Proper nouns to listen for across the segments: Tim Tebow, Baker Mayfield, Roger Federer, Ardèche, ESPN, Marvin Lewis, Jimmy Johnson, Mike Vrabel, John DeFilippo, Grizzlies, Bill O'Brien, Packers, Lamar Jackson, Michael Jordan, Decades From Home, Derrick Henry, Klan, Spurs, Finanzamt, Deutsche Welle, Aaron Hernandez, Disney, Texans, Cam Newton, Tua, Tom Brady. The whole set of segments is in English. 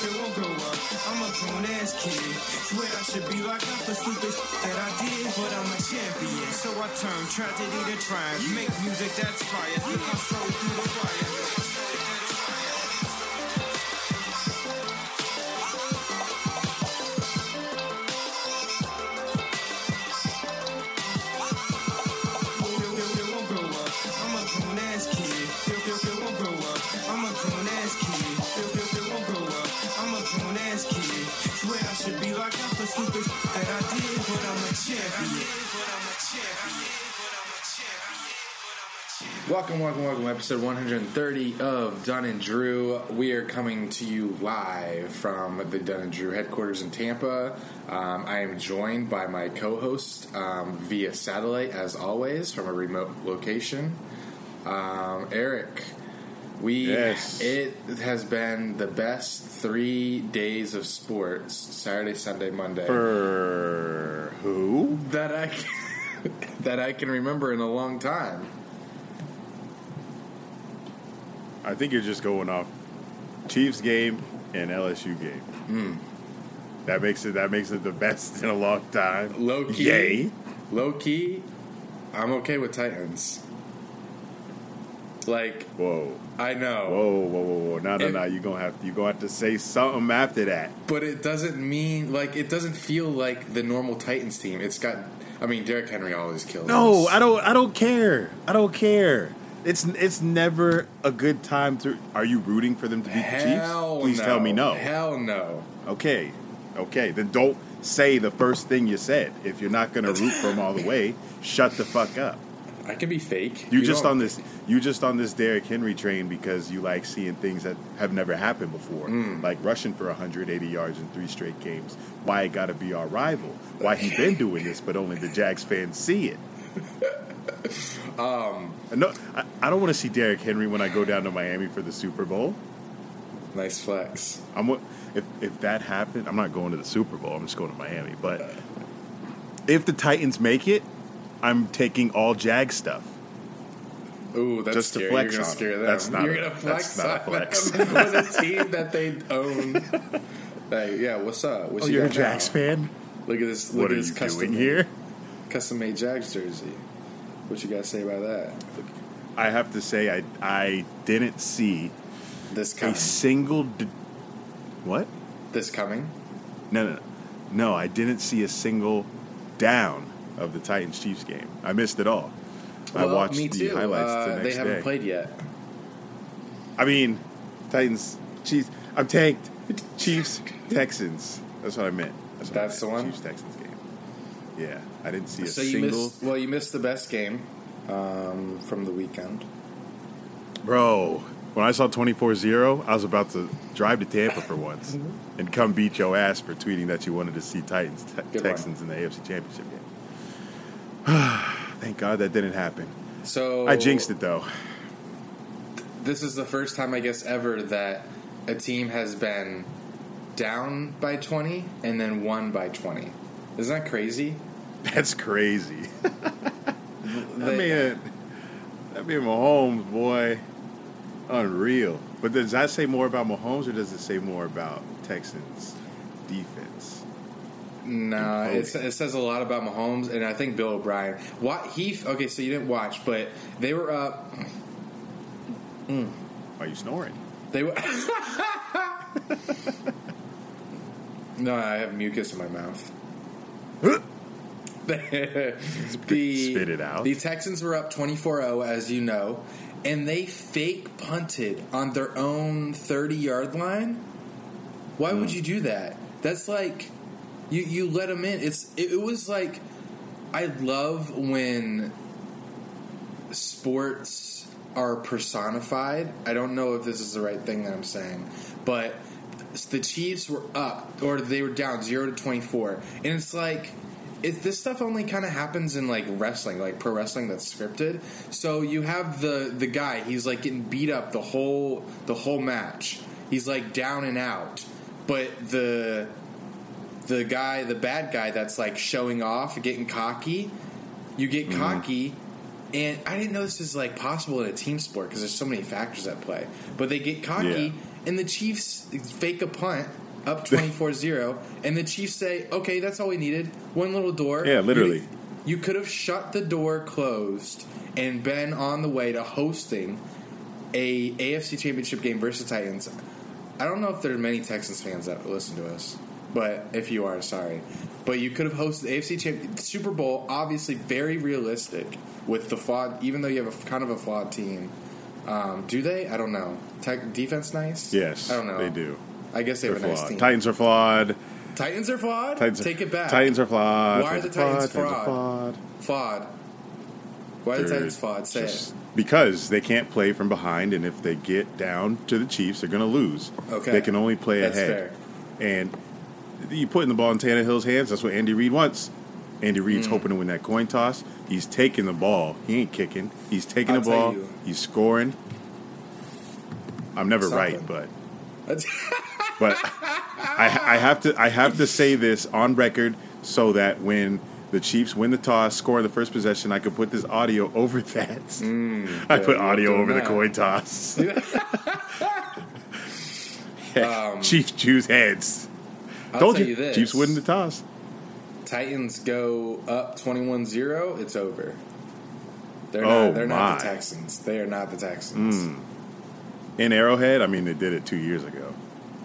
still grow up. I'm a grown-ass kid. Swear I should be locked up for stupid that I did, but I'm a champion. So I turn tragedy to triumph. Make music that's fire. Put my soul through the wire. Welcome. Episode 130 of Dunn & Drew. We are coming to you live from the Dunn & Drew headquarters in Tampa. I am joined by my co-host via satellite, as always, from a remote location. Eric, it has been the best 3 days of sports, Saturday, Sunday, Monday. For who? That I can remember in a long time. I think you're just going off Chiefs game and LSU game. That makes it the best in a long time. Low key, I'm okay with Titans. Like, whoa. I know. Whoa. No. You're gonna have to say something after that. But it doesn't mean, like, it doesn't feel like the normal Titans team. It's got, I mean, Derrick Henry always kills. No, us. I don't care. It's never a good time to. Are you rooting for them to beat the Chiefs? Please tell me no. Hell no. Okay. Then don't say the first thing you said. If you're not gonna root for them all the way, shut the fuck up. I can be fake. You just on this Derrick Henry train because you like seeing things that have never happened before, like rushing for 180 yards in 3 straight games. Why it got to be our rival? Why he been doing this, but only the Jags fans see it. No, I don't want to see Derrick Henry when I go down to Miami for the Super Bowl. Nice flex. If that happened, I'm not going to the Super Bowl. I'm just going to Miami. But if the Titans make it, I'm taking all Jag stuff. Ooh, that's just to scary. Flex. You're gonna scare them. You're gonna flex on them with a team that they own. Like, yeah, what's up? What's you're a Jags fan? Look at this. Look what at this custom here? Custom made Jags jersey. What you gotta say about that? I have to say, I didn't see this coming. What? This coming? No, I didn't see a single down of the Titans-Chiefs game. I missed it all. Well, I watched the highlights the next day. They haven't played yet. I mean, Titans-Chiefs. I'm tanked. Chiefs-Texans. That's what I meant. That's the one? Chiefs-Texans game. Yeah. I didn't see a single... you missed the best game from the weekend. Bro, when I saw 24-0, I was about to drive to Tampa for once and come beat your ass for tweeting that you wanted to see Titans-Texans in the AFC Championship game. Thank God that didn't happen. So I jinxed it, though. This is the first time, I guess, ever that a team has been down by 20 and then won by 20. Isn't that crazy? That's crazy. That mean Mahomes, boy. Unreal. But does that say more about Mahomes or does it say more about Texans' defense? No, it says a lot about Mahomes, and I think Bill O'Brien. Okay, so you didn't watch, but they were up. Why are you snoring? They were. No, I have mucus in my mouth. Spit it out. The Texans were up 24-0, as you know, and they fake punted on their own 30-yard line. Why would you do that? That's like. You let them in. It was like, I love when sports are personified. I don't know if this is the right thing that I'm saying, but the Chiefs were up, or they were down 0-24, and it's like, this stuff only kind of happens in like wrestling, like pro wrestling that's scripted. So you have the guy, he's like getting beat up the whole match. He's like down and out, but the guy, the bad guy that's like showing off, getting cocky. You get cocky, and I didn't know this is like possible in a team sport because there's so many factors at play. But they get cocky, and the Chiefs fake a punt up 24-0, and the Chiefs say, okay, that's all we needed, one little door. Yeah, literally. You could have shut the door closed and been on the way to hosting a AFC Championship game versus the Titans. I don't know if there are many Texans fans that listen to us, but if you are, sorry. But you could have hosted the AFC Super Bowl, obviously very realistic with the flawed, even though you have a, kind of a flawed team. Do they? I don't know. Defense nice? Yes. I don't know. They do. I guess they have a nice team. Titans are flawed. Titans are flawed? Take it back. Titans are flawed. Why are the Titans flawed? Flawed. Why are the Titans flawed? Say it. Because they can't play from behind, and if they get down to the Chiefs, they're going to lose. Okay. They can only play ahead. That's fair. And you putting the ball in Tannehill's hands, that's what Andy Reid wants. Andy Reid's hoping to win that coin toss. He's taking the ball. He ain't kicking. He's taking the ball. He's scoring. I'm never right, but I have to say this on record so that when the Chiefs win the toss, score the first possession, I could put this audio over that. I put audio over the coin toss. Chiefs choose heads. Told you this. Chiefs win the toss. Titans go up 21-0, it's over. They're not the Texans. They are not the Texans. In Arrowhead, I mean, they did it 2 years ago.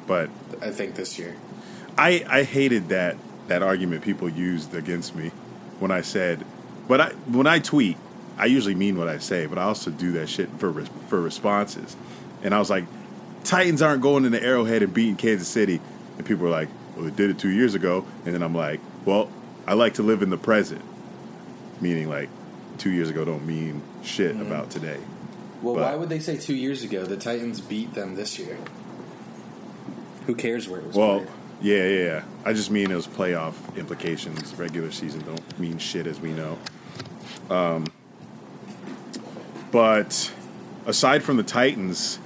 But I think this year. I hated that argument people used against me when I said, when I tweet, I usually mean what I say, but I also do that shit for responses. And I was like, Titans aren't going into Arrowhead and beating Kansas City. And people were like, well, they did it 2 years ago. And then I'm like, well, I like to live in the present. Meaning, like, 2 years ago don't mean shit about today. Well, why would they say 2 years ago? The Titans beat them this year. Who cares where it was played? Yeah. I just mean it was playoff implications. Regular season don't mean shit, as we know. But aside from the Titans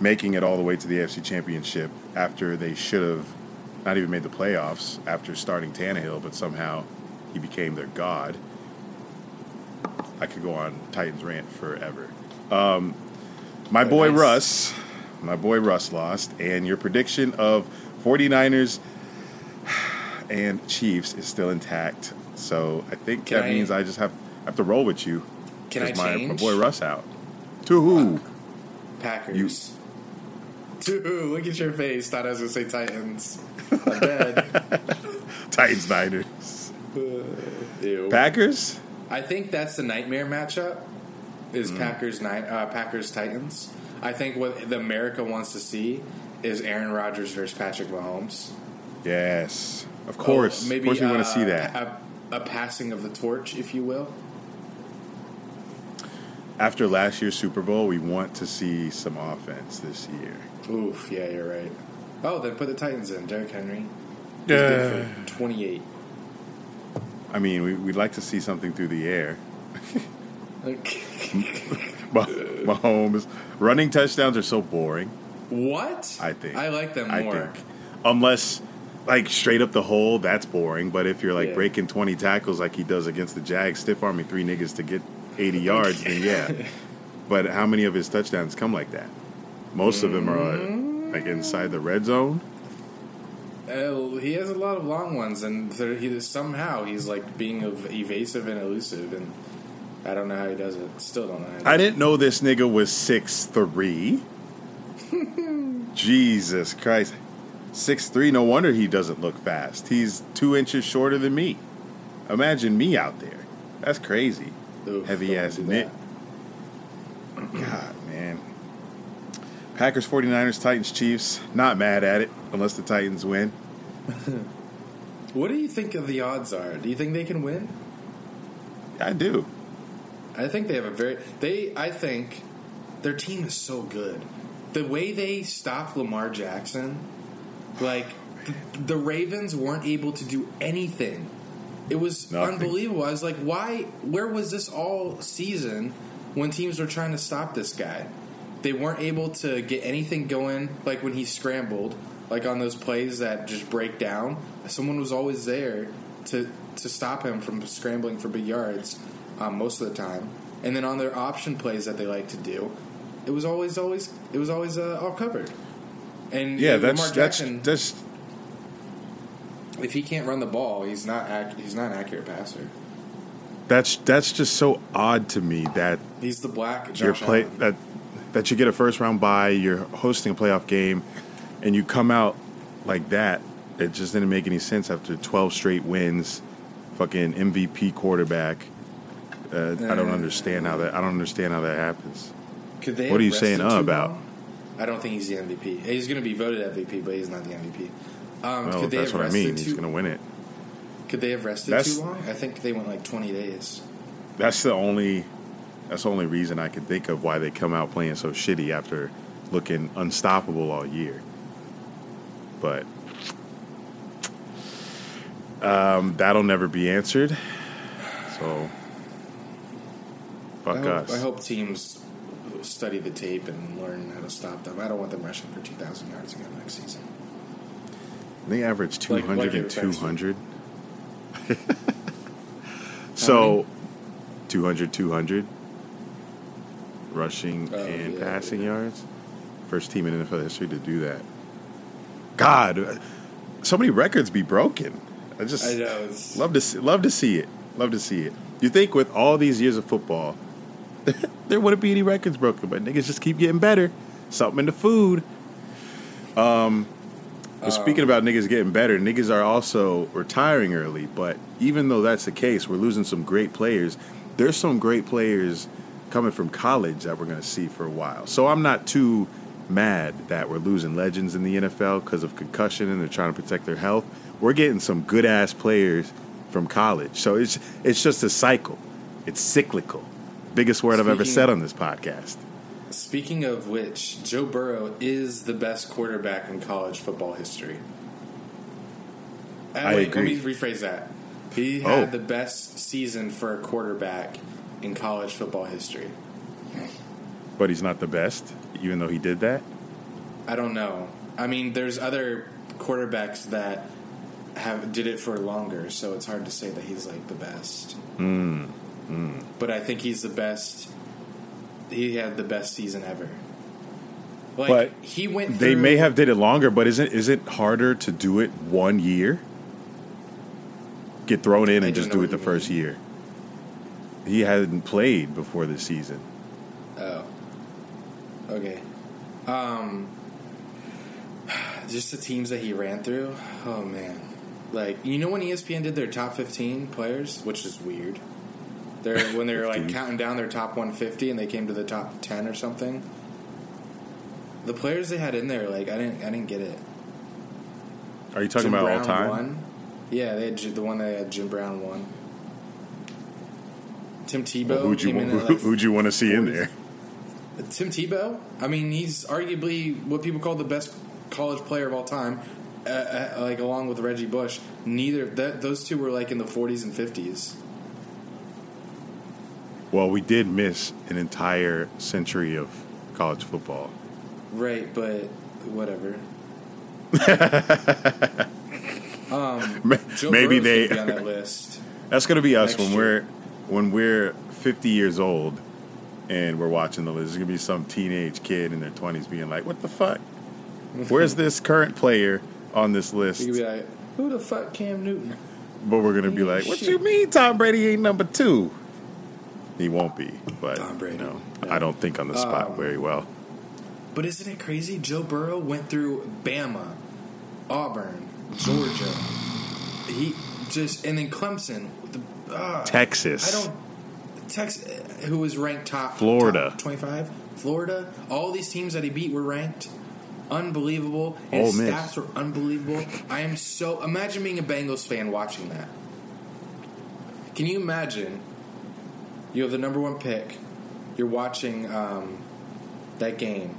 making it all the way to the AFC Championship after they should have not even made the playoffs after starting Tannehill, but somehow he became their god. I could go on Titans rant forever. My boy Russ lost, and your prediction of 49ers and Chiefs is still intact. So I think means I just have to roll with you. Can I change my boy Russ out? To who? Packers. To who? Look at your face. Thought I was going to say Titans. I'm dead. Titans, Niners. Ew. Packers? I think that's the nightmare matchup. Is Packers Titans? I think what the America wants to see is Aaron Rodgers versus Patrick Mahomes. Yes, of course. Oh, maybe, of course, we want to see that a passing of the torch, if you will. After last year's Super Bowl, we want to see some offense this year. Oof, yeah, you're right. Oh, they put the Titans in. Derrick Henry. Yeah, 28. I mean, we'd like to see something through the air. Mahomes running touchdowns are so boring. What? I think I like them more. I think. Unless, like, straight up the hole, that's boring. But if you're like breaking 20 tackles like he does against the Jags, stiff arming three niggas to get 80 yards, then yeah. But how many of his touchdowns come like that? Most of them are like inside the red zone. He has a lot of long ones, and somehow he's like being evasive and elusive and. I don't know how he does it. Still don't know how he does it. I didn't know this nigga was 6'3". Jesus Christ. 6'3", no wonder he doesn't look fast. He's 2 inches shorter than me. Imagine me out there. That's crazy. Heavy-ass knit. God, man. Packers, 49ers, Titans, Chiefs. Not mad at it, unless the Titans win. What do you think of the odds are? Do you think they can win? I do. I think they have a I think their team is so good. The way they stopped Lamar Jackson, like the Ravens weren't able to do anything. It was unbelievable. I was like, why? Where was this all season when teams were trying to stop this guy? They weren't able to get anything going. Like when he scrambled, like on those plays that just break down, someone was always there to stop him from scrambling for big yards. Most of the time, and then on their option plays that they like to do, it was always all covered. And yeah, Lamar Jackson, that's if he can't run the ball, he's not an accurate passer. That's just so odd to me that he's the black Josh Allen. That you get a first round bye, you're hosting a playoff game, and you come out like that. It just didn't make any sense after 12 straight wins, fucking MVP quarterback. I don't understand how that happens. What are you saying about? I don't think he's the MVP. He's going to be voted MVP, but he's not the MVP. Well, that's what I mean. He's going to win it. Could they have rested too long? I think they went like 20 days. That's the only reason I can think of why they come out playing so shitty after looking unstoppable all year. But that'll never be answered. So fuck us. I hope teams study the tape and learn how to stop them. I don't want them rushing for 2,000 yards again next season. They average 200 and 200. 200 rushing and passing yards. First team in NFL history to do that. God, so many records be broken. Love to see it. You think with all these years of football, there wouldn't be any records broken, but niggas just keep getting better. Something in the food. But speaking about niggas getting better, niggas are also retiring early. But even though that's the case, we're losing some great players. There's some great players coming from college that we're going to see for a while. So I'm not too mad that we're losing legends in the NFL because of concussion and they're trying to protect their health. We're getting some good-ass players from college. So it's just a cycle. It's cyclical. Biggest word I've ever said on this podcast. Speaking of which, Joe Burrow is the best quarterback in college football history. Agree. Let me rephrase that. He had the best season for a quarterback in college football history. But he's not the best, even though he did that? I don't know. I mean, there's other quarterbacks that did it for longer, so it's hard to say that he's, like, the best. But I think he's the best. He had the best season ever. Like, but he went through. They may have did it longer, but is it harder to do it 1 year? Get thrown in and just do it the first year. He hadn't played before this season. Oh. Okay. Just the teams that he ran through. Oh, man. Like, you know when ESPN did their top 15 players? Which is weird. When they were like counting down their top 150 and they came to the top 10 or something. The players they had in there, like, I didn't get it. Are you talking about all time? Yeah, they had the one that had Jim Brown won. Tim Tebow. Well, who'd you want to see in there? Tim Tebow? I mean, he's arguably what people call the best college player of all time, like along with Reggie Bush. Those two were like in the 40s and 50s. Well, we did miss an entire century of college football. Right, but whatever. Maybe they on that list. That's going to be us when we're 50 years old and we're watching the list. There's going to be some teenage kid in their 20s being like, "What the fuck? Where's this current player on this list?" You'll be like, "Who the fuck, Cam Newton?" But we're going to be like, "What you mean Tom Brady ain't number 2?" He won't be, but Tom Brady. No. I don't think on the spot very well. But isn't it crazy? Joe Burrow went through Bama, Auburn, Georgia. And then Clemson, Texas. Who was ranked top? Florida, top 25. Florida. All these teams that he beat were ranked. Unbelievable. And his stats were unbelievable. I am so. Imagine being a Bengals fan watching that. Can you imagine? You have the number 1 pick. You're watching that game,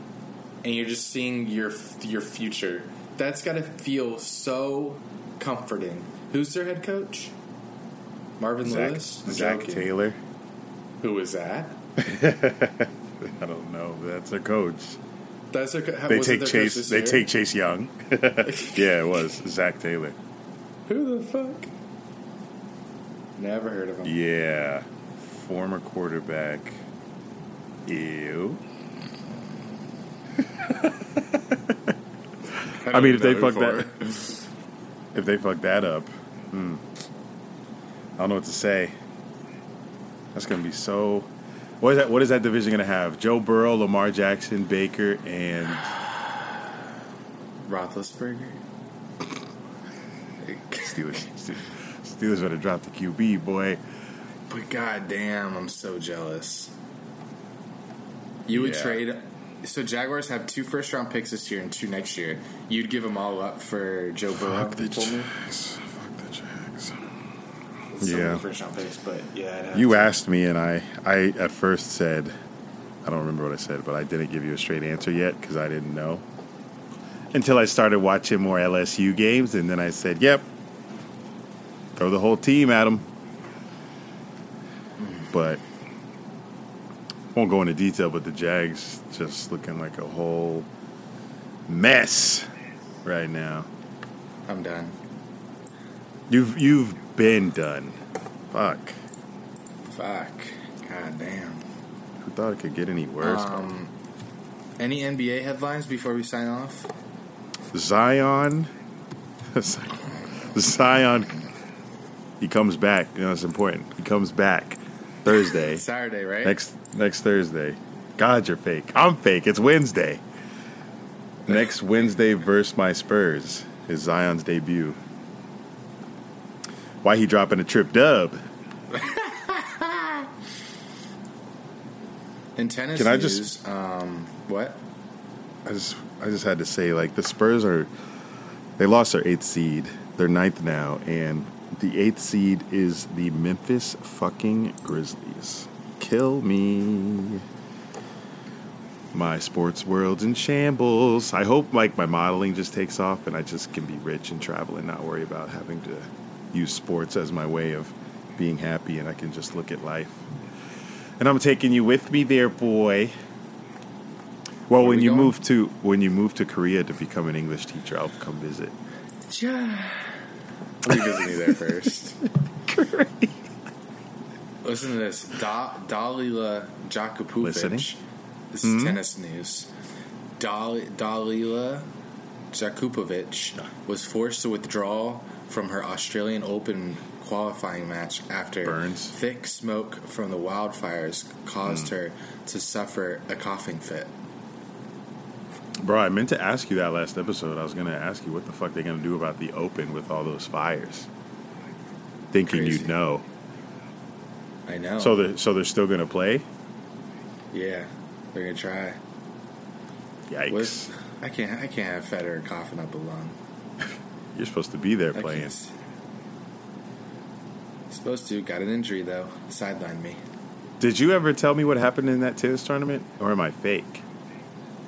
and you're just seeing your future. That's got to feel so comforting. Who's their head coach? Marvin Lewis? Zach Taylor. Who is that? I don't know. That's their coach. They take Chase Young. Yeah, it was Zach Taylor. Who the fuck? Never heard of him. Yeah. Former quarterback. Ew. I mean, if they fuck that up, I don't know what to say. That's going to be so. What is that division going to have? Joe Burrow, Lamar Jackson, Baker, and Roethlisberger. Steelers better drop the QB, boy. But goddamn, I'm so jealous. You would trade. So Jaguars have 2 first round picks this year and 2 next year. You'd give them all up for Joe Burrow. Fuck the Jags. So many first round picks, but yeah. You asked me, and I at first said, I don't remember what I said, but I didn't give you a straight answer yet because I didn't know until I started watching more LSU games, and then I said, "Yep, throw the whole team at them." But won't go into detail, but the Jags just looking like a whole mess right now. I'm done. You've been done. Fuck. God damn. Who thought it could get any worse? Any NBA headlines before we sign off? Zion. He comes back. You know, it's important. He comes back Thursday. Saturday, right? Next Thursday. God, you're fake. I'm fake. It's Wednesday. Next Wednesday versus my Spurs is Zion's debut. Why he dropping a trip dub? In tennis news, what? I just had to say, like, the Spurs they lost their 8th seed. They're 9th now, and the 8th seed is the Memphis fucking Grizzlies. Kill me. My sports world's in shambles. I hope, like, my modeling just takes off and I just can be rich and travel and not worry about having to use sports as my way of being happy, and I can just look at life. And I'm taking you with me there, boy. Well, when you move to Korea to become an English teacher, I'll come visit. I'll be visiting there first. Great. Listen to this. Dalila Jakupovic. This is tennis news. Dalila Jakupovic was forced to withdraw from her Australian Open qualifying match after thick smoke from the wildfires caused her to suffer a coughing fit. Bro, I meant to ask you that last episode. I was going to ask you what the fuck they're going to do about the Open with all those fires. Thinking Crazy. You'd know. I know. So they're still going to play? Yeah, they're going to try. Yikes. I can't have Federer coughing up a lung. You're supposed to be there playing. Supposed to. Got an injury, though. Sidelined me. Did you ever tell me what happened in that tennis tournament? Or am I fake?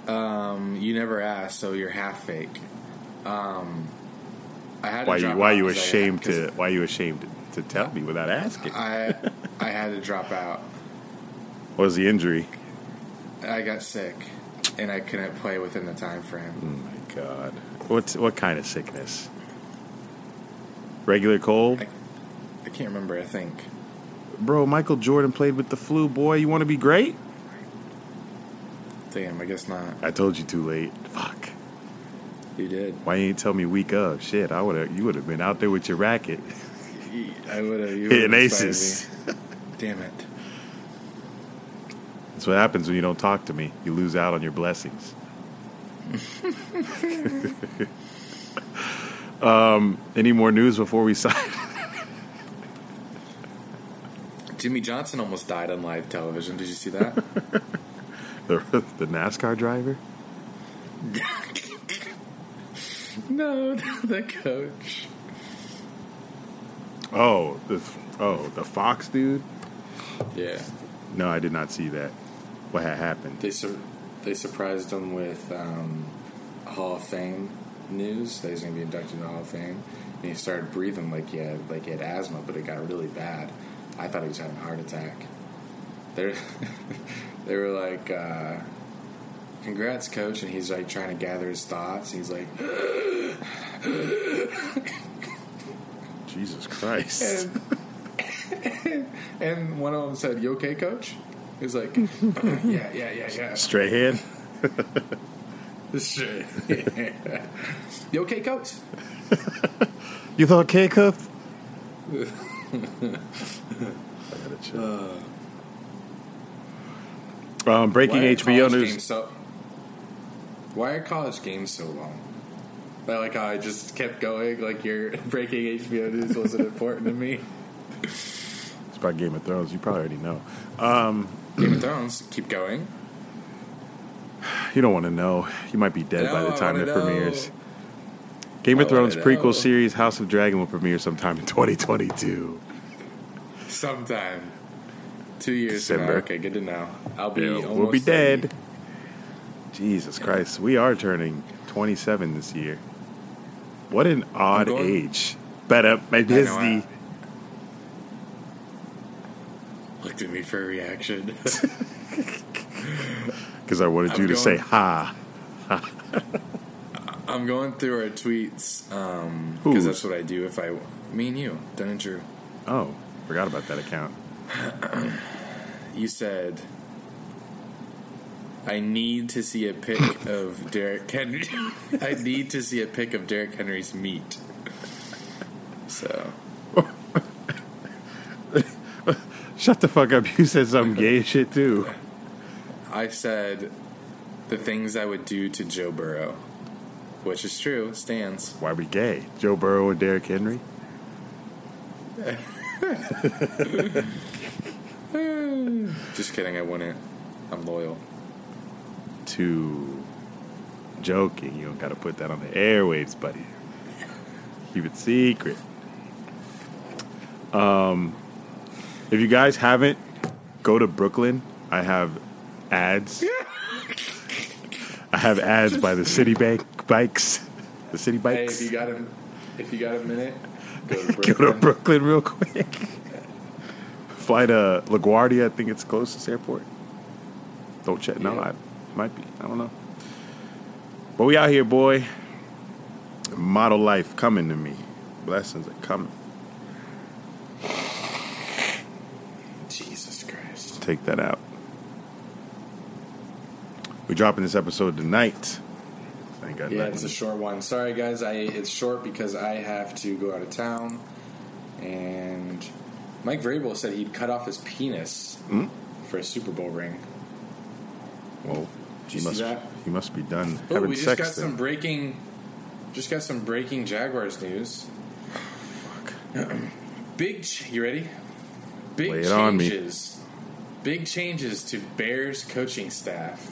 You never asked, so you're half fake. I had to drop out. Why are you ashamed to tell me without asking? I had to drop out. What was the injury? I got sick, and I couldn't play within the time frame. Oh, my God. What kind of sickness? Regular cold? I can't remember, I think. Bro, Michael Jordan played with the flu, boy. You want to be great? Damn, I guess not. I told you too late. Fuck. You did. Why you ain't tell me week of? Shit, you would have been out there with your racket. I would have. Hitting aces. Damn it. That's what happens when you don't talk to me. You lose out on your blessings. Any more news before we sign? Jimmy Johnson almost died on live television. Did you see that? the NASCAR driver? No, the coach. Oh, the Fox dude? Yeah. No, I did not see that. What had happened? They surprised him with Hall of Fame news. That he's going to be inducted into the Hall of Fame. And he started breathing like he had asthma, but it got really bad. I thought he was having a heart attack. They were like, congrats, coach. And he's like trying to gather his thoughts. He's like, Jesus Christ. And one of them said, you okay, coach? He's like, yeah. Straight head? Shit. Yeah. You okay, Coach? You okay, Coach? I gotta chill. Breaking HBO news. Why are college games so long? Like how I just kept going. Like your breaking HBO news wasn't important to me. It's about Game of Thrones. You probably already know. Game of Thrones. Keep going. You don't want to know. You might be dead by the time it premieres. Game of Thrones prequel series House of Dragon will premiere sometime in 2022. Sometime. 2 years December. Now. Okay, good to know. I'll be almost we'll be dead. 30. Jesus Christ. We are turning 27 this year. What an odd age. Better by Disney. Looked at me for a reaction. Because I wanted you to say ha. I'm going through our tweets because that's what I do if I... Me and you, Dunn and Drew. Oh, forgot about that account. You said, I need to see a pic of Derrick Henry. I need to see a pic of Derrick Henry's meat. So... Shut the fuck up. You said some gay shit, too. I said the things I would do to Joe Burrow, which is true, stands. Why are we gay? Joe Burrow and Derrick Henry? Just kidding, I wouldn't. I'm loyal. To joking. You don't got to put that on the airwaves, buddy. Keep it secret. If you guys haven't, go to Brooklyn. I have... ads. I have ads by the City bikes. The City bikes. Hey, if you got a minute, go to Brooklyn. Go to Brooklyn real quick. Fly to LaGuardia. I think it's closest airport. Don't check. Yeah. No, I might be. I don't know. But we out here, boy. Model life coming to me. Blessings are coming. Jesus Christ. Take that out. We're dropping this episode tonight. It's a short one. Sorry, guys. It's short because I have to go out of town. And Mike Vrabel said he'd cut off his penis for a Super Bowl ring. Well, he must be done having sex. We just got some breaking Jaguars news. Fuck. You ready? Big changes to Bears coaching staff.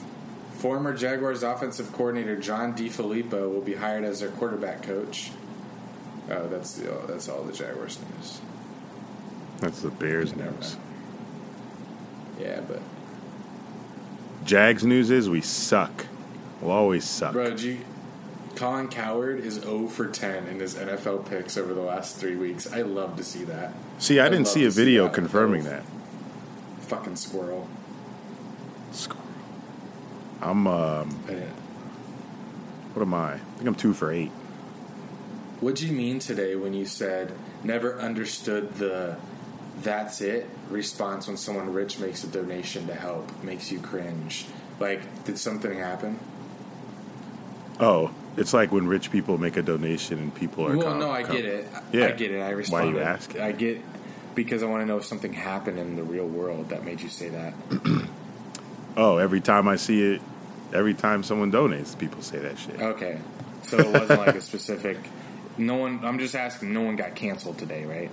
Former Jaguars offensive coordinator John DeFilippo will be hired as their quarterback coach. Oh, that's all the Jaguars news. That's the Bears news. Yeah, but... Jags news is we suck. We'll always suck. Bro, Colin Cowherd is 0-10 in his NFL picks over the last 3 weeks. I love to see that. See, I didn't see a video confirming that. Fucking squirrel. I'm, what am I? I think I'm 2 for 8. What did you mean today when you said never understood the that's it response when someone rich makes a donation to help? Makes you cringe. Like, did something happen? Oh, it's like when rich people make a donation and people are... Well, no, I get it. Yeah. I get it. I responded. Why are you asking? I get... Because I want to know if something happened in the real world that made you say that. Oh, every time I see it, every time someone donates, people say that shit. Okay. So it wasn't like a specific... No one... I'm just asking, no one got canceled today, right?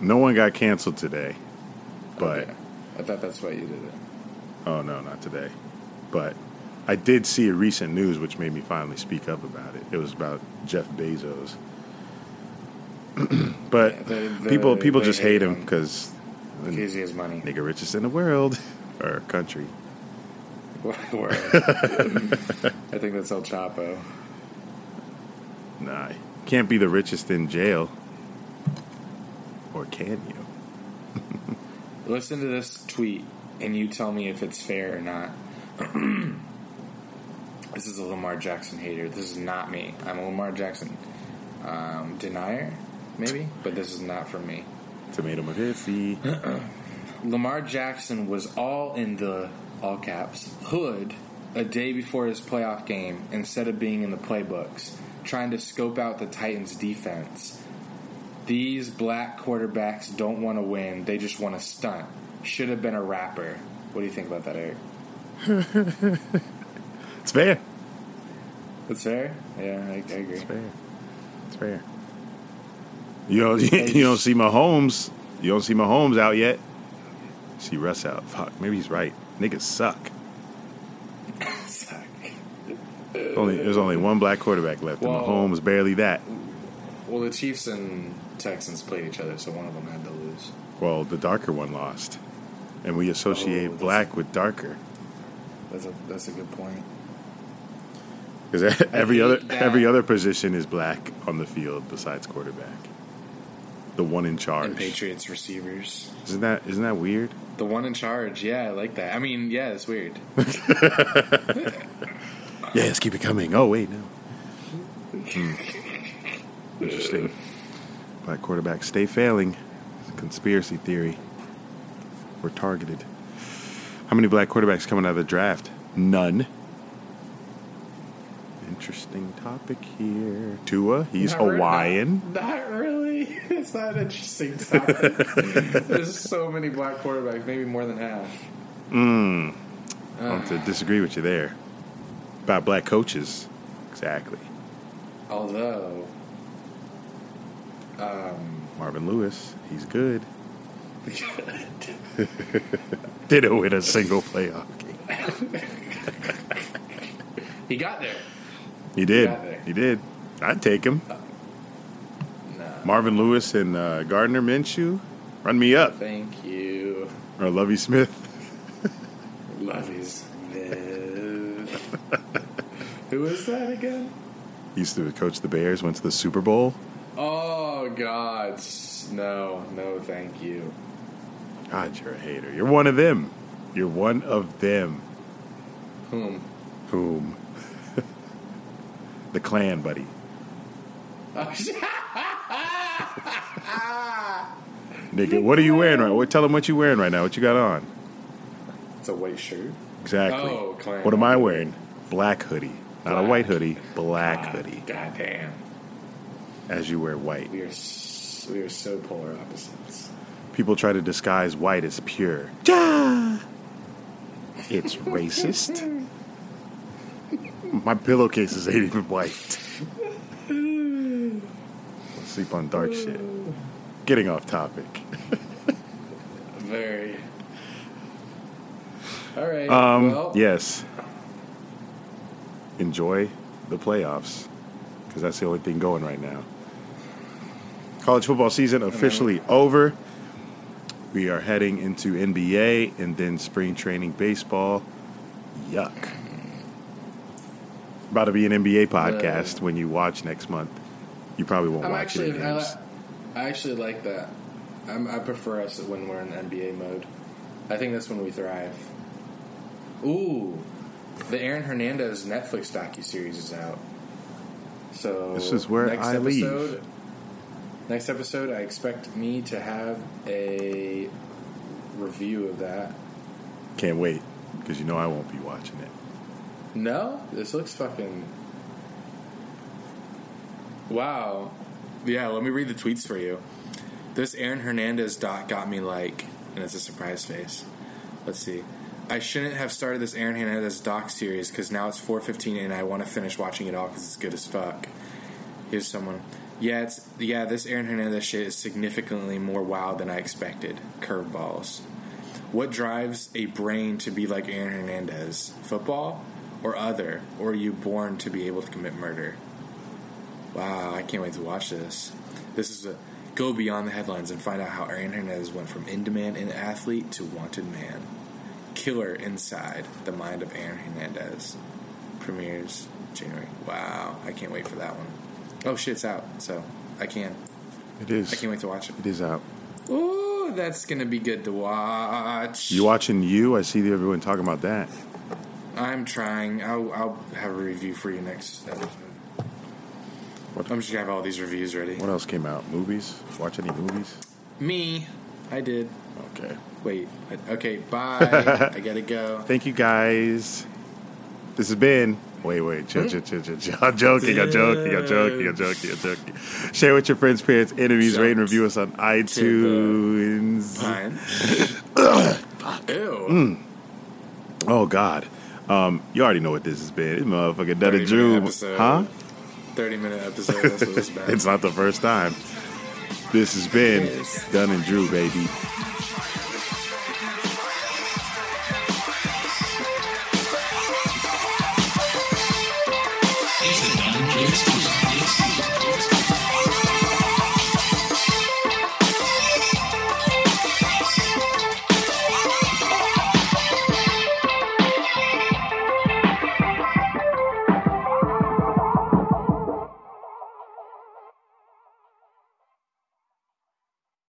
No one got canceled today, but... Okay. I thought that's why you did it. Oh, no, not today. But I did see a recent news which made me finally speak up about it. It was about Jeff Bezos. But yeah, people just hate him because... Easy as money. Nigga richest in the world. Or country. I think that's El Chapo. Nah, can't be the richest in jail. Or can you? Listen to this tweet and you tell me if it's fair or not. This is a Lamar Jackson hater. This is not me. I'm a Lamar Jackson denier, maybe, but this is not for me. Tomato Mavisi. Lamar Jackson was all in the all caps hood a day before his playoff game, instead of being in the playbooks, trying to scope out the Titans' defense. These black quarterbacks don't want to win. They just want to stunt. Should have been a rapper. What do you think about that, Eric? It's fair. It's fair? Yeah, I agree. It's fair. It's fair. You don't see Mahomes out yet. See Russ out. Fuck, maybe he's right. Niggas suck. Suck. There's only one black quarterback left, and Mahomes barely that. Well, the Chiefs and Texans played each other, so one of them had to lose. Well, the darker one lost, and we associate black with darker. That's a good point. Because every other position is black on the field besides quarterback. The one in charge. And Patriots receivers. Isn't that weird? The one in charge, yeah, I like that. I mean, yeah, it's weird. Yes, keep it coming. Oh, wait, no. Interesting. Black quarterbacks stay failing. It's a conspiracy theory. We're targeted. How many black quarterbacks coming out of the draft? None. Interesting topic here. Tua, he's Hawaiian. Not really. It's not an interesting topic. There's so many black quarterbacks, maybe more than half. I want to disagree with you there. About black coaches. Exactly. Although... Marvin Lewis, he's good. Didn't win a single playoff game. He got there. He did. I'd take him. Nah. Marvin Lewis and Gardner Minshew, run me up. Thank you. Or Lovey Smith. Lovey Smith. Who is that again? He used to coach the Bears, went to the Super Bowl. Oh, God. No, thank you. God, you're a hater. You're one of them. Whom? The Klan, buddy. Nigga, what are you wearing right now? Tell them what you're wearing right now. What you got on? It's a white shirt. Exactly. Oh, Klan. What am I wearing? Black hoodie. Not a white hoodie. Black hoodie. Goddamn. As you wear white. We are so polar opposites. People try to disguise white as pure. Ja! It's racist. My pillowcases ain't even white. I'll sleep on dark shit. Getting off topic. Very. All right. Yes. Enjoy the playoffs, because that's the only thing going right now. College football season officially over. We are heading into NBA and then spring training baseball. Yuck. About to be an NBA podcast when you watch next month. You probably won't watch any games. I actually like that. I prefer us when we're in NBA mode. I think that's when we thrive. Ooh. The Aaron Hernandez Netflix docuseries is out. So this is where leave. Next episode, I expect me to have a review of that. Can't wait, because you know I won't be watching it. No? This looks fucking... Wow. Yeah, let me read the tweets for you. This Aaron Hernandez doc got me like... And it's a surprise face. Let's see. I shouldn't have started this Aaron Hernandez doc series, because now it's 4:15 and I want to finish watching it all because it's good as fuck. Here's someone... Yeah, this Aaron Hernandez shit is significantly more wild than I expected. Curveballs. What drives a brain to be like Aaron Hernandez? Football? Or other? Or are you born to be able to commit murder? Wow, I can't wait to watch this. This is a go beyond the headlines and find out how Aaron Hernandez went from in-demand and athlete to wanted man. Killer Inside the Mind of Aaron Hernandez. Premieres January. Wow, I can't wait for that one. Oh, shit, it's out, so I can. It is. I can't wait to watch it. It is out. Ooh, that's going to be good to watch. You watching You? I see everyone talking about that. I'm trying. I'll have a review for you next episode. I'm just going to have all these reviews ready. What else came out? Movies? Watch any movies? Me. I did. Okay. Wait. Okay, bye. I got to go. Thank you, guys. This has been... Wait, chill. I'm joking. Share with your friends, parents, enemies, rate and review us on iTunes. Fuck. Ew. Oh, God. You already know what this has been. This motherfucking Dada Drew. Huh? 30-minute episode. That's what it's about. It's not the first time. This has been Dunn and Drew, baby.